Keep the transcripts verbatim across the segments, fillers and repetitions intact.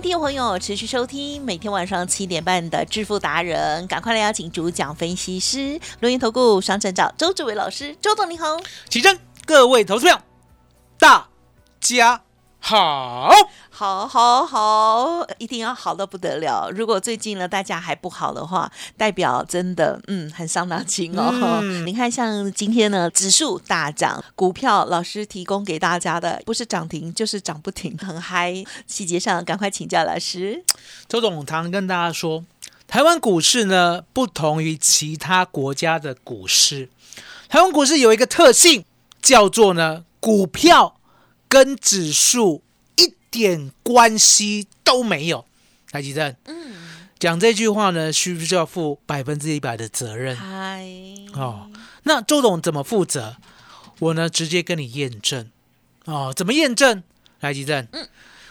听众朋友，持续收听每天晚上七点半的致富达人，赶快来邀请主讲分析师轮源投顾商证照周致伟老师。周董你好。起身，各位投资朋友大家好。好好好，一定要好到不得了，如果最近呢大家还不好的话，代表真的嗯很伤脑筋哦、嗯、你看像今天呢指数大涨，股票老师提供给大家的不是涨停就是涨不停，很嗨。细节上赶快请教老师。周总常跟大家说，台湾股市呢不同于其他国家的股市，台湾股市有一个特性叫做呢股票跟指数一点关系都没有。台积电讲这句话呢，需不需要负百分之一百的责任？哦，那周董怎么负责？我呢直接跟你验证。哦，怎么验证？台积电，嗯，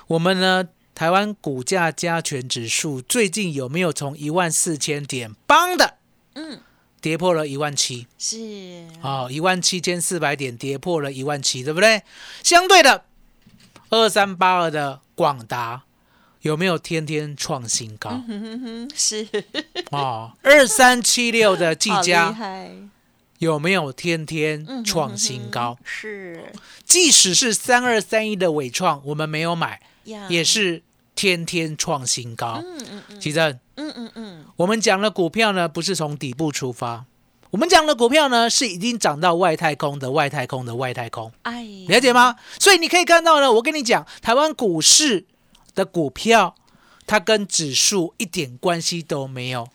我们呢台湾股价加权指数最近有没有从一万四千点邦的，嗯，跌破了一万七，是啊，一万七千四百点跌破了一万七，对不对？相对的，二三八二的广达有没有天天创新高？嗯、哼哼是啊，二三七六的技嘉有没有天天创新高？嗯、哼哼是，即使是三二三一的伟创，我们没有买， yeah. 也是天天创新高。嗯嗯嗯，奇正。嗯嗯嗯，我们讲的股票呢，不是从底部出发，我们讲的股票呢，是已经涨到外太空的外太空的外太空，哎，了解吗？所以你可以看到呢，我跟你讲，台湾股市的股票，它跟指数一点关系都没有，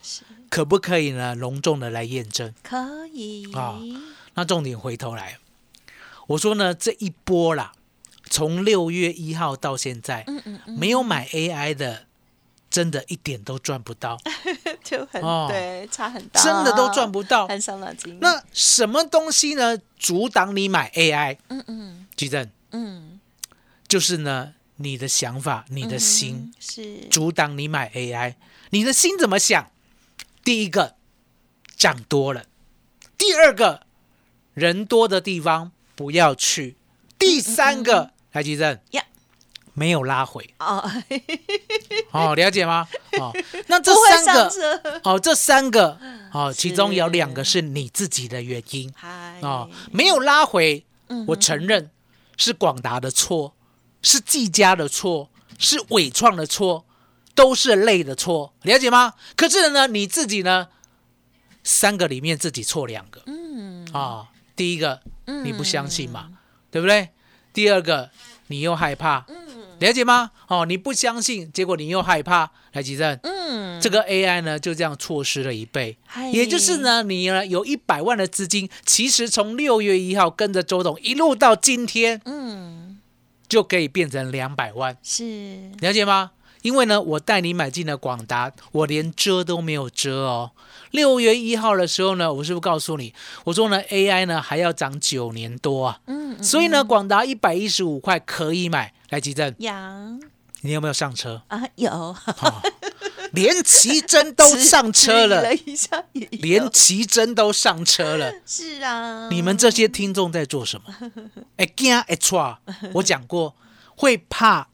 可不可以呢？隆重的来验证，可以啊、哦。那重点回头来，我说呢，这一波啦，从六月一号到现在，嗯嗯嗯，没有买 A I 的。真的一点都赚不到就很、哦、对，差很大，真的都赚不到，很伤脑筋。那什么东西呢阻挡你买 A I？ 嗯嗯，吉正，嗯，就是呢你的想法，你的心、嗯、是阻挡你买 A I。 你的心怎么想？第一个，涨多了；第二个，人多的地方不要去；第三个、嗯嗯嗯、来吉正、yeah.没有拉回、oh. 哦，了解吗？哦，那这三个哦，这三个哦，其中有两个是你自己的原因哦，没有拉回，嗯、我承认是广达的错，是技嘉的错，是伟创的错，都是类的错，了解吗？可是呢，你自己呢，三个里面自己错两个，嗯啊、哦，第一个你不相信嘛、嗯，对不对？第二个你又害怕。嗯，了解吗？哦，你不相信，结果你又害怕，来吉正，嗯，这个 A I 呢就这样错失了一倍，也就是呢，你呢有一百万的资金，其实从六月一号跟着周董一路到今天，嗯，就可以变成两百万，是了解吗？因为呢，我带你买进了广达，我连遮都没有遮哦。六月一号的时候呢，我是不是告诉你，我说呢 A I 呢还要涨九年多啊，嗯，嗯，所以呢，广达一百一十五块可以买。来，奇珍，你有没有上车啊？有，哦、连奇珍都上车了，了一下连奇珍都上车了。是啊，你们这些听众在做什么？哎呀哎错，我讲过，会怕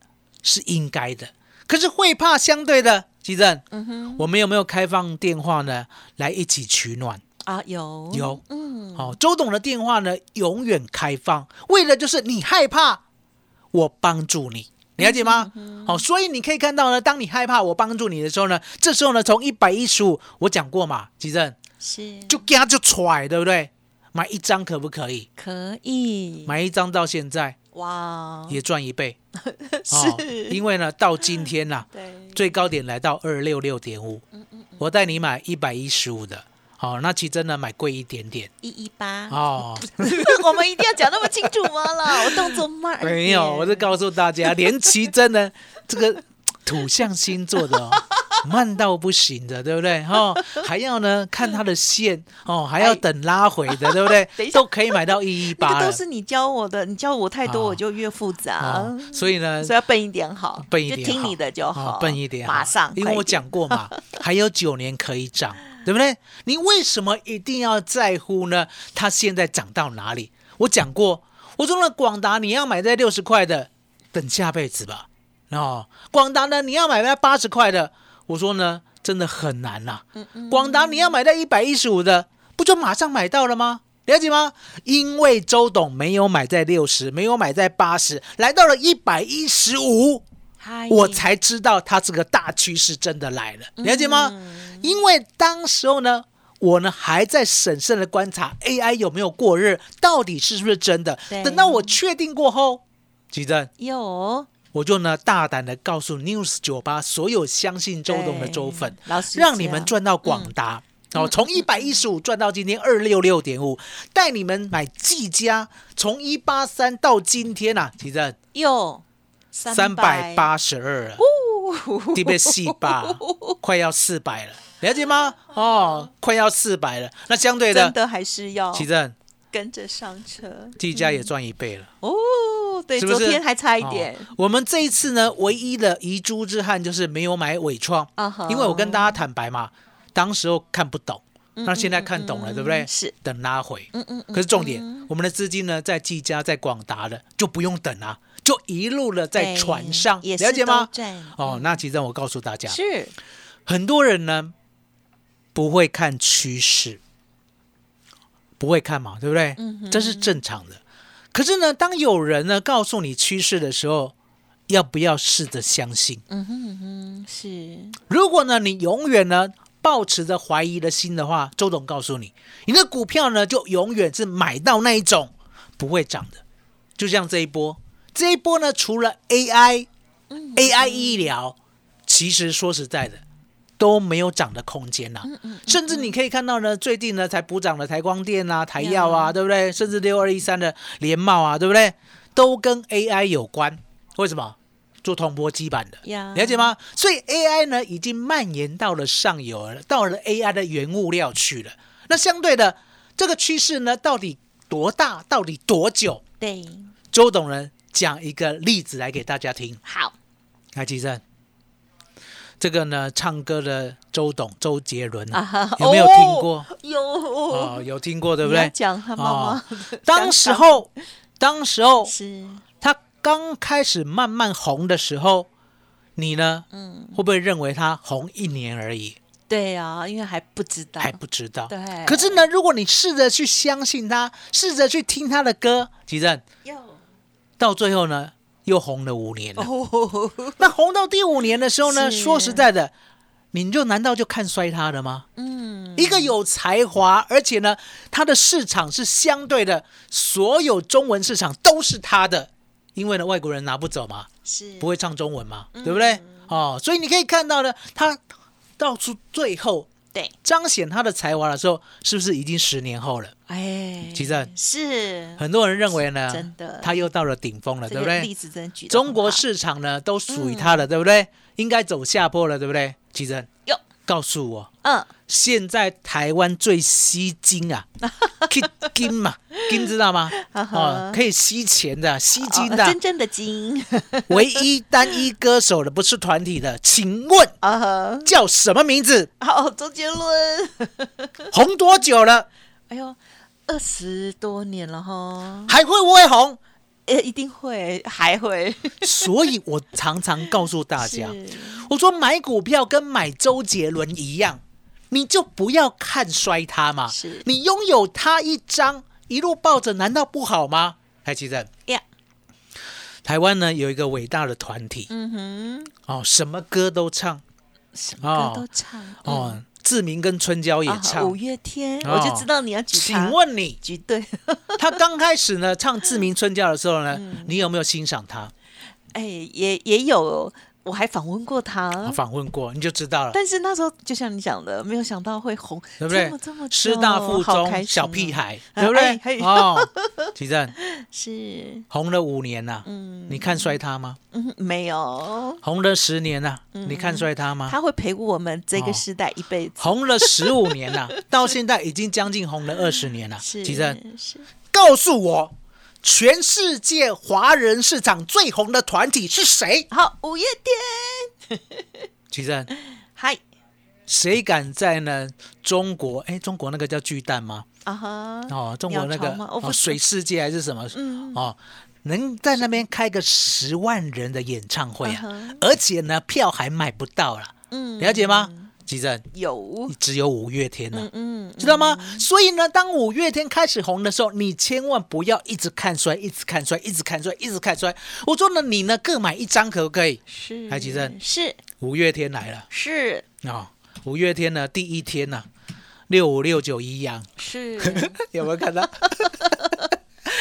是应该的，可是会怕相对的，奇珍，嗯哼，我们有没有开放电话呢？来一起取暖。啊，有有，嗯，好、哦，周董的电话呢，永远开放，为了就是你害怕。我帮助你，你了解吗？嗯嗯哦、所以你可以看到呢，当你害怕我帮助你的时候呢，这时候呢，从一百一十五，我讲过嘛，吉正是就给他就踹，对不对？买一张可不可以？可以，买一张到现在，哇，也赚一倍。是、哦，因为呢，到今天啦、啊，最高点来到 二百六十六点五， 嗯嗯嗯，我带你买一百一十五的。好、哦，那其真呢买贵一点点，一一八哦。我们一定要讲那么清楚吗啦？我动作慢。没有，我是告诉大家，连其真呢，这个土象星座的、哦、慢到不行的，对不对？哦，还要呢看他的线哦，还要等拉回的，对不对？都可以买到一一八。那个都是你教我的，你教我太多，我就越复杂、哦哦。所以呢，所以要笨一点好，笨一点好，就听你的就好，哦、笨一点好，马上。因为我讲过嘛，还有九年可以涨。对不对？你为什么一定要在乎呢？它现在涨到哪里？我讲过，我说了，广达你要买在六十块的，等下辈子吧。哦，广达呢，你要买在八十块的，我说呢，真的很难啦、啊。广达你要买在一百一十五的，不就马上买到了吗？了解吗？因为周董没有买在六十，没有买在八十，来到了一百一十五。我才知道它这个大趋势真的来了，了解吗？嗯、因为当时候呢，我呢还在审慎的观察 A I 有没有过热，到底是不是真的。等到我确定过后，奇珍有，我就呢大胆的告诉 News 九十八 所有相信周董的周粉，让你们赚到广达、嗯哦、从一百一十五赚到今天 二百六十六点五， 带你们买技嘉，从一百八十三到今天啊，奇珍有。三百八十二了，这边四八，快要四百了，了解吗？哦，快要四百了。那相对的，真的还是要奇正跟着上车，技嘉也赚一倍了、嗯、哦。对，是不是昨天还差一点、哦？我们这一次呢，唯一的遗珠之憾就是没有买伟创、uh-huh、因为我跟大家坦白嘛，当时候看不懂。那现在看懂了，嗯嗯嗯，对不对？是等拉回，嗯嗯嗯。可是重点，嗯嗯，我们的资金呢，在技嘉、在广达的，就不用等啊，就一路了在船上，了解吗？哦，那其实我告诉大家，是很多人呢不会看趋势，不会看嘛，对不对？嗯、这是正常的。可是呢，当有人呢告诉你趋势的时候，要不要试着相信？嗯哼嗯哼，是。如果呢，你永远呢。抱持着怀疑的心的话，周董告诉你，你的股票呢就永远是买到那一种不会涨的，就像这一波，这一波呢除了 A I、嗯、A I 医疗，其实说实在的都没有涨的空间啦、啊嗯嗯嗯。甚至你可以看到呢，最近呢才补涨的台光电啊、台药啊，嗯、对不对？甚至六二一三的联茂啊，对不对？都跟 A I 有关，为什么？做通波基板的， yeah. 了解吗？所以 A I 呢已经蔓延到了上游了，到了 A I 的原物料去了。那相对的这个趋势呢，到底多大？到底多久？对，周董呢讲一个例子来给大家听。好，来，奇正，这个呢，唱歌的周董周杰伦、啊 uh-huh. 有没有听过？哦、有、哦，有听过，对不对？讲他妈妈、哦，当时候，当时候是。刚开始慢慢红的时候，你呢、嗯、会不会认为它红一年而已？对啊，因为还不知道，还不知道。对。可是呢，如果你试着去相信它，试着去听它的歌，奇正，到最后呢，又红了五年了、哦。那红到第五年的时候呢，说实在的，你就难道就看衰它了吗？嗯。一个有才华，而且呢，它的市场是相对的，所有中文市场都是它的。因为呢，外国人拿不走嘛，是不会唱中文嘛，嗯、对不对？哦，所以你可以看到呢，他到出最后，对，彰显他的才华的时候，是不是已经十年后了？哎，奇正是很多人认为呢，真的他又到了顶峰了，对不对？这个、例子真的举得很好，中国市场呢都属于他了、嗯，对不对？应该走下坡了，对不对？奇正，哟，告诉我，嗯，现在台湾最吸金啊，吸金嘛。金知道吗？哦，可以吸钱的、吸金的，哦、真正的金。唯一单一歌手的，不是团体的，请问、uh-huh. 叫什么名字？哦，周杰伦。红多久了？哎呦，二十多年了哈。还会不会红？欸、一定会，还会。所以我常常告诉大家，我说买股票跟买周杰伦一样，你就不要看衰他嘛。你拥有他一张。一路抱着难道不好吗？台奇正， yeah. 台湾呢有一个伟大的团体，嗯哼，哦，什么歌都唱，什么歌都唱，哦，嗯、志明跟春娇也唱、啊、五月天、哦、我就知道你要举他，请问你举对他刚开始呢唱志明春娇的时候呢、嗯、你有没有欣赏他？哎、欸，也也有，我还访问过他、啊、访问过你就知道了。但是那时候就像你讲的，没有想到会红，对不对？这么这么师大附中、啊、小屁孩，对不对、哎、哦，奇正是红了五年啊、嗯、你看衰他吗？嗯，没有。红了十年啊、嗯、你看衰他吗？他会陪我们这个时代一辈子、哦、红了十五年啊到现在已经将近红了二十年了。奇正告诉我全世界华人市场最红的团体是谁？好，五月天。奇正，嗨，谁敢在呢？中国，哎，中国那个叫巨蛋吗？啊哈，哦，中国那个、哦、水世界还是什么？嗯，哦，能在那边开个十万人的演唱会啊， uh-huh. 而且呢，票还买不到了，嗯，了解吗？嗯，奇正有，只有五月天了、啊嗯嗯，知道吗、嗯？所以呢，当五月天开始红的时候，你千万不要一直看衰，一直看衰，一直看衰，一直看衰。我说呢，你呢各买一张可不可以？是，来，奇正是五月天来了，是啊，五、哦、月天呢第一天呢六五六九一样，是有没有看到？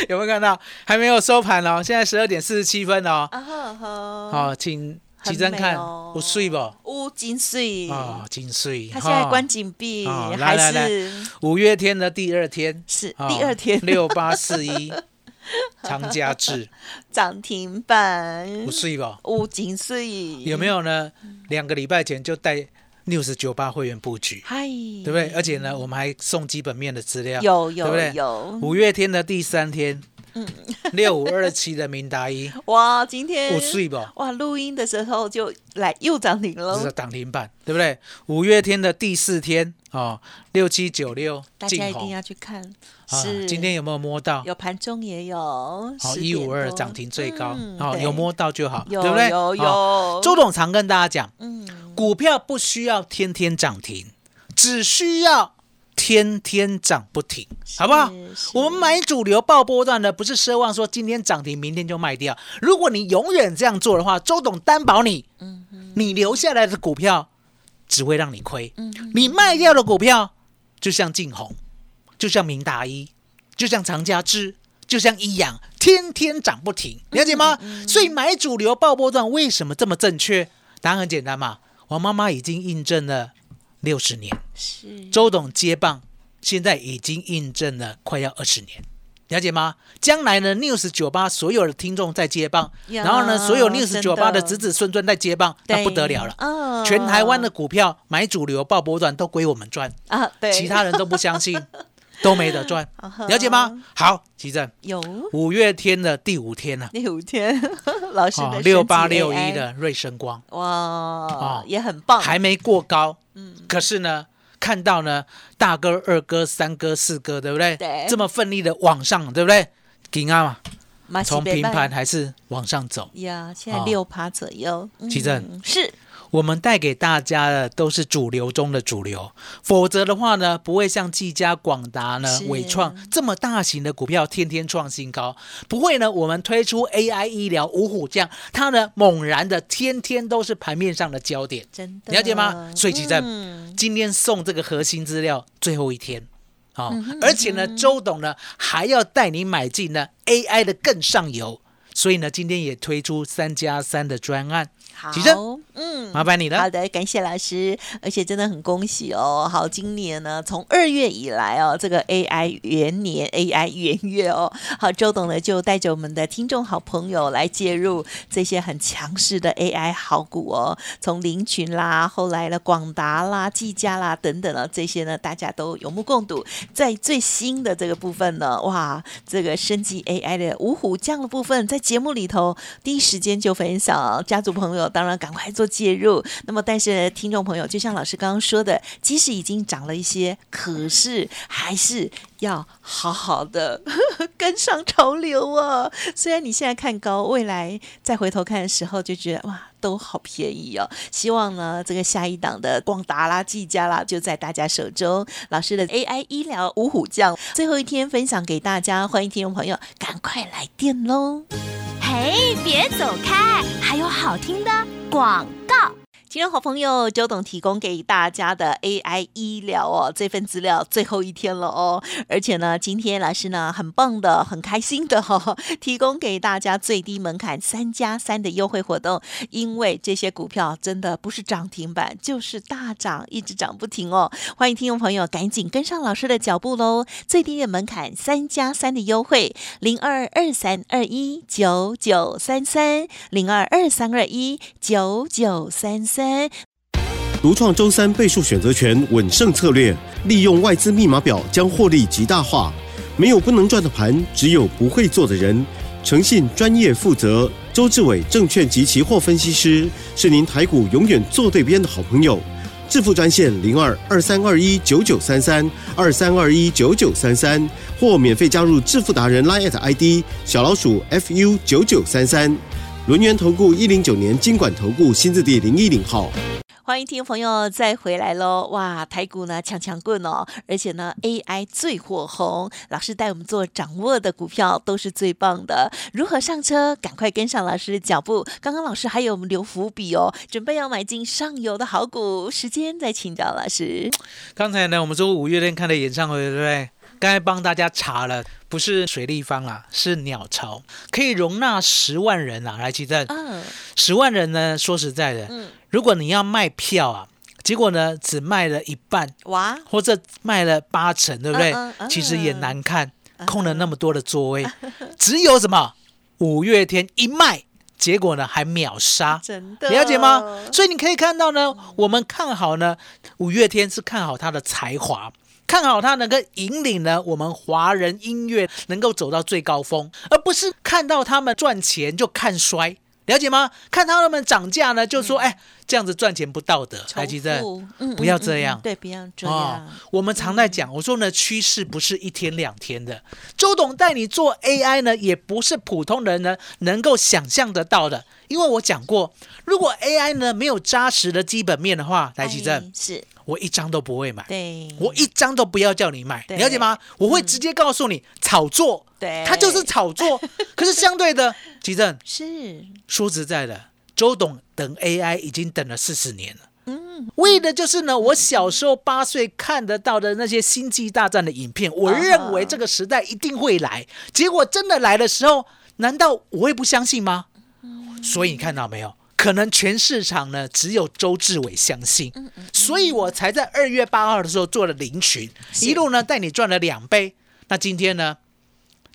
有没有看到？还没有收盘哦，现在十二点四十七分哦，啊哈哈，好、哦，请。奇正看有水不？有真水哦，真水。他现在关紧闭、哦，还是五月天的第二天是、哦、第二天六八四一长嘉智涨停板，有水不？有真水。有没有呢？两个礼拜前就带 News 九十八 会员布局，对不对？而且呢，我们还送基本面的资料，有有对不对？有五月天的第三天。六五二七的明达一，哇，今天有水不？哇，录音的时候就来又涨停了，是涨停板，对不对？五月天的第四天哦，六七九六，大家一定要去看。啊、是，今天有没有摸到？有盘中也有，好一五二涨停最高、嗯哦，有摸到就好，对不对？有有、哦。周董常跟大家讲、嗯，股票不需要天天涨停，只需要。天天涨不停，好不好？我们买主流爆波段的，不是奢望说今天涨停明天就卖掉。如果你永远这样做的话，周董担保你、嗯、你留下来的股票只会让你亏、嗯、你卖掉的股票就像晋宏，就像明达一，就像长嘉智，就像一样天天涨不停，了解吗？嗯嗯，所以买主流爆波段为什么这么正确？答案很简单嘛，王妈妈已经印证了六十年，周董接棒，现在已经印证了快要二十年，了解吗？将来呢 ，News 九十八 所有的听众在接棒， yeah, 然后呢，所有 News 九十八 的子子孙孙在接棒，那不得了了。哦、全台湾的股票买主流爆波段都归我们赚、啊、对，其他人都不相信，都没得赚，了解吗？好，奇正有五月天的第五天呢、啊，第五天老师的六八六一的瑞声光，哇、哦，也很棒，还没过高。可是呢，看到呢，大哥、二哥、三哥、四哥，对不对？对，这么奋力的往上，对不对？紧啊嘛，不从平盘还是往上走呀？现在六趴左右。奇、哦、正、嗯、是，我们带给大家的都是主流中的主流，否则的话呢，不会像技嘉、广达呢、伟创这么大型的股票天天创新高，不会呢，我们推出 A I 医疗五虎将，它呢猛然的天天都是盘面上的焦点，真的了解吗？所以奇正、嗯、今天送这个核心资料最后一天。哦嗯嗯、而且呢，周董呢还要带你买进呢 A I 的更上游，所以呢，今天也推出三加三的专案。好，奇正，嗯，麻烦你了。好的，感谢老师，而且真的很恭喜哦。好，今年呢，从二月以来哦，这个 A I 元年 A I 元月哦，好，周董呢就带着我们的听众好朋友来介入这些很强势的 A I 好股哦，从凌群啦，后来了广达啦、技嘉啦等等啊，这些呢大家都有目共睹。在最新的这个部分呢，哇，这个升级 A I 的五虎将的部分，在节目里头第一时间就分享，家族朋友。当然赶快做介入。那么但是听众朋友，就像老师刚刚说的，即使已经涨了一些，可是还是要好好的呵呵跟上潮流啊。虽然你现在看高，未来再回头看的时候就觉得哇都好便宜哦。希望呢这个下一档的广达啦、技嘉啦就在大家手中。老师的 A I 医疗五虎将最后一天分享给大家，欢迎听众朋友赶快来电咯。嘿，别走开，还有好听的广告。听众好朋友周董提供给大家的 A I 医疗哦，这份资料最后一天了哦，而且呢今天老师呢很棒的很开心的哦，提供给大家最低门槛三加三的优惠活动，因为这些股票真的不是涨停板就是大涨，一直涨不停哦，欢迎听众朋友赶紧跟上老师的脚步喽，最低的门槛三加三的优惠零二二三二一九九三三 零二二三二一九九三三。独创周三倍数选择权稳胜策略，利用外资密码表将获利极大化，没有不能赚的盘，只有不会做的人。诚信、专业、负责，周志伟证券及期货分析师是您台股永远坐对边的好朋友。致富专线零二二三二一九九三三二三二一九九三三，或免费加入致富达人 Line at I D 小老鼠 F U 九九三三。轮源投顾一零九年金管投顾新字第零一零号。欢迎听众朋友再回来咯，哇，台股呢强强棍哦，而且呢 A I 最火红，老师带我们做掌握的股票都是最棒的，如何上车赶快跟上老师的脚步，刚刚老师还有我们留伏笔哦，准备要买进上游的好股，时间再请教老师。刚才呢我们说五月天看的演唱会对不对，刚才帮大家查了，不是水立方啦，是鸟巢，可以容纳十万人啦，来，奇正，嗯，十万人呢，说实在的，嗯，如果你要卖票啊，结果呢只卖了一半，哇，或者卖了八成，对不对？嗯嗯嗯、其实也难看，空了那么多的座位，嗯嗯、只有什么五月天一卖。结果呢还秒杀，真的了解吗？所以你可以看到呢，我们看好呢五月天是看好他的才华，看好他能够引领呢我们华人音乐能够走到最高峰，而不是看到他们赚钱就看衰，了解吗？看他们涨价呢就说哎、嗯欸，这样子赚钱不道德，来记得不要这样、嗯嗯嗯、对，不要这样、哦、我们常在讲、嗯、我说呢趋势不是一天两天的，周董带你做 A I 呢也不是普通人呢能够想象得到的，因为我讲过如果 A I 呢没有扎实的基本面的话，来记得是我一张都不会买，对，我一张都不要叫你买，了解吗？我会直接告诉你、嗯、炒作，对，它就是炒作可是相对的奇正是说实在的，周董等 A I 已经等了四十年了、嗯、为的就是呢我小时候八岁看得到的那些星际大战的影片，我认为这个时代一定会来、啊、结果真的来的时候难道我会不相信吗、嗯、所以你看到没有，可能全市场呢只有周志伟相信，嗯嗯嗯，所以我才在二月八号的时候做了零群，一路呢带你赚了两倍。那今天呢？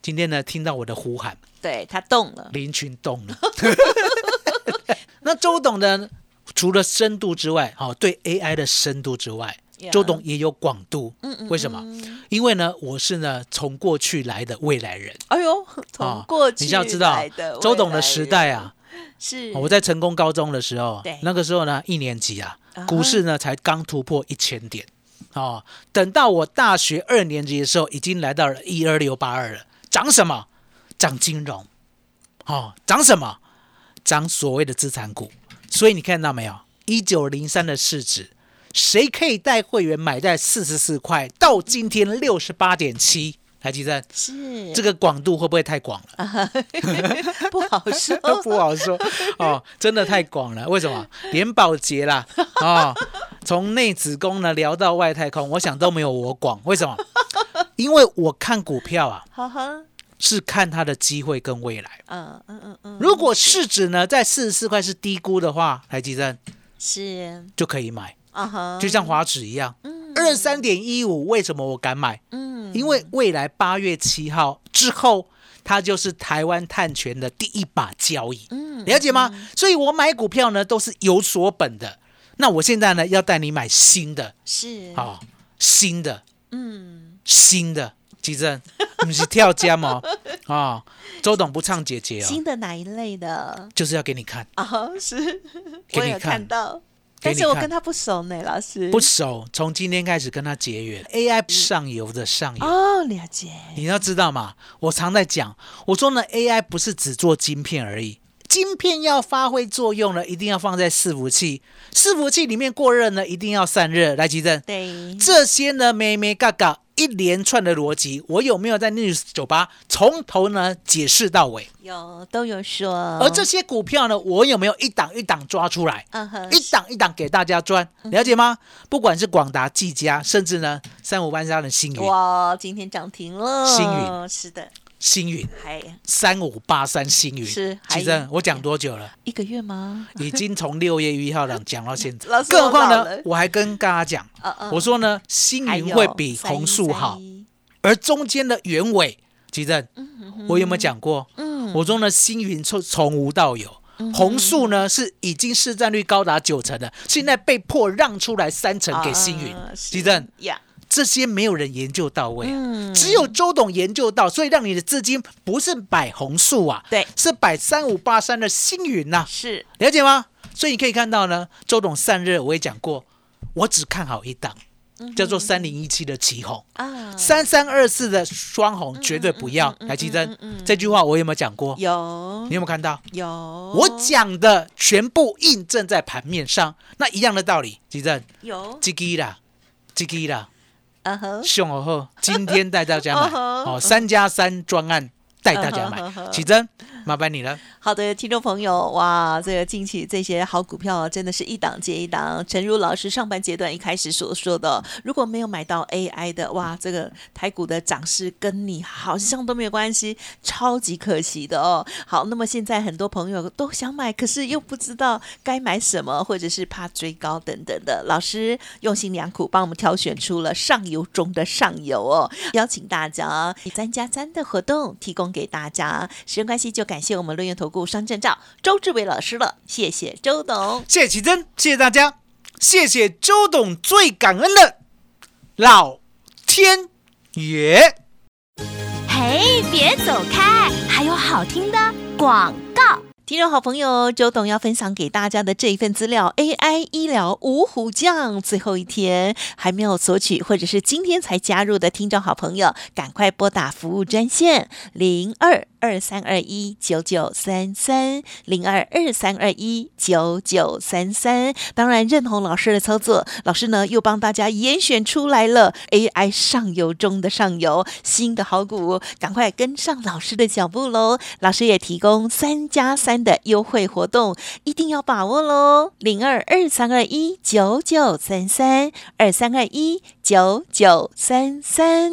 今天呢听到我的呼喊，对，他动了，林群动了那周董呢除了深度之外、哦、对 A I 的深度之外、yeah. 周董也有广度，嗯嗯嗯，为什么？因为呢我是呢从过去来的未来人，哎呦，从过去来的、哦、你要知道周董的时代啊是、哦、我在成功高中的时候，那个时候呢一年级啊，股市呢才刚突破一千点、哦、等到我大学二年级的时候已经来到了一二六八二了，涨什么？涨金融，哦，涨什么？涨所谓的资产股。所以你看到没有？一九零三的市值，谁可以带会员买在四十四块？到今天六十八点七，台积电是这个广度会不会太广了？啊、不好说，不好说哦，真的太广了。为什么？连保洁啦，哦，从内子宫呢聊到外太空，我想都没有我广。为什么？因为我看股票啊，呵呵，是看它的机会跟未来。嗯嗯嗯嗯。如果市值呢在四十四块是低估的话，台积电是就可以买。啊、uh-huh, 就像华指一样，嗯，二三点一五，为什么我敢买？嗯，因为未来八月七号之后，它就是台湾碳权的第一把交椅。嗯，了解吗？嗯、所以我买股票呢都是有所本的。那我现在呢要带你买新的，是啊、哦，新的，嗯。新的奇正不是跳江吗、哦、周董不唱姐姐、哦、新的哪一类的就是要给你看、哦、是给你看，我有看到，但是我跟他不熟呢，老师不熟，从今天开始跟他结缘。 A I 上游的上游哦，了解，你要知道嘛，我常在讲，我说呢 A I 不是只做晶片而已，晶片要发挥作用呢一定要放在伺服器，伺服器里面过热呢一定要散热，来奇正，对，这些呢眉眉角角一连串的逻辑，我有没有在 News 九十八 从头呢解释到尾？有，都有说。而这些股票呢，我有没有一档一档抓出来，uh-huh. 一档一档给大家赚，了解吗？嗯、不管是广达、技嘉，甚至呢三五八三的星云，哇，今天涨停了。星云是的，星云三五八三星云是，其实我讲多久了？一个月吗？已经从六月一号讲到现在。更何况呢，我还跟大家讲，呃呃我说呢，星云会比红树好，而中间的原委，其实、嗯、我有没有讲过？嗯我说呢，星云从无到有，红树呢是已经市占率高达九成了，现在被迫让出来三成给星云。记得、yeah. 这些没有人研究到位、啊嗯，只有周董研究到，所以让你的资金不是摆红树啊，对，是摆三五八三的星云呐、啊，是了解吗？所以你可以看到呢，周董散热我也讲过，我只看好一档。叫做三零一七的旗红啊，三三二四的双红绝对不要。来奇珍，这句话我有没有讲过？有，你有没有看到？有，我讲的全部印证在盘面上。那一样的道理，奇珍有，这个啦，这个啦，啊呵，上好后，今天带大家买，好三加三专案。带大家买，启真麻烦你了。好的，听众朋友，哇，这个近期这些好股票真的是一档接一档。诚如老师上半阶段一开始所说的，如果没有买到 A I 的，哇，这个台股的涨势跟你好像都没有关系，超级可惜的哦。好，那么现在很多朋友都想买，可是又不知道该买什么，或者是怕追高等等的。老师用心良苦，帮我们挑选出了上游中的上游哦。邀请大家以三加三的活动提供给大家，时间关系就感谢我们论元投顾商证照周志伟老师了，谢谢周董，谢谢启真，谢谢大家，谢谢周董，最感恩的老天爷。嘿，别走开，还有好听的广告。听众好朋友，周董要分享给大家的这一份资料 A I 医疗五虎将最后一天，还没有索取或者是今天才加入的听众好朋友，赶快拨打服务专线零二二三二一九九三三 零二二三二一九九三三。当然认同老师的操作，老师呢又帮大家严选出来了 A I 上游中的上游新的好股，赶快跟上老师的脚步咯。老师也提供三加三的优惠活动，一定要把握咯。零二二三二一九九三三 二三二一九九三三。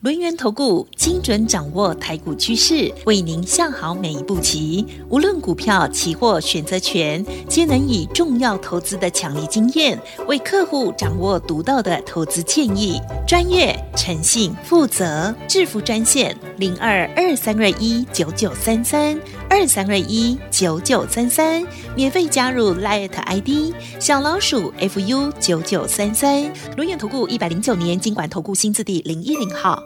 轮源投顾精准掌握台股趋势，为您下好每一步棋。无论股票、期货、选择权，皆能以重要投资的强力经验，为客户掌握独到的投资建议。专业、诚信、负责，致富专线零二二三二一九九三三二三二一九九三三，免费加入 Line I D 小老鼠 F U 九九三三。轮源投顾一百零九年金管投顾新字第零一零号。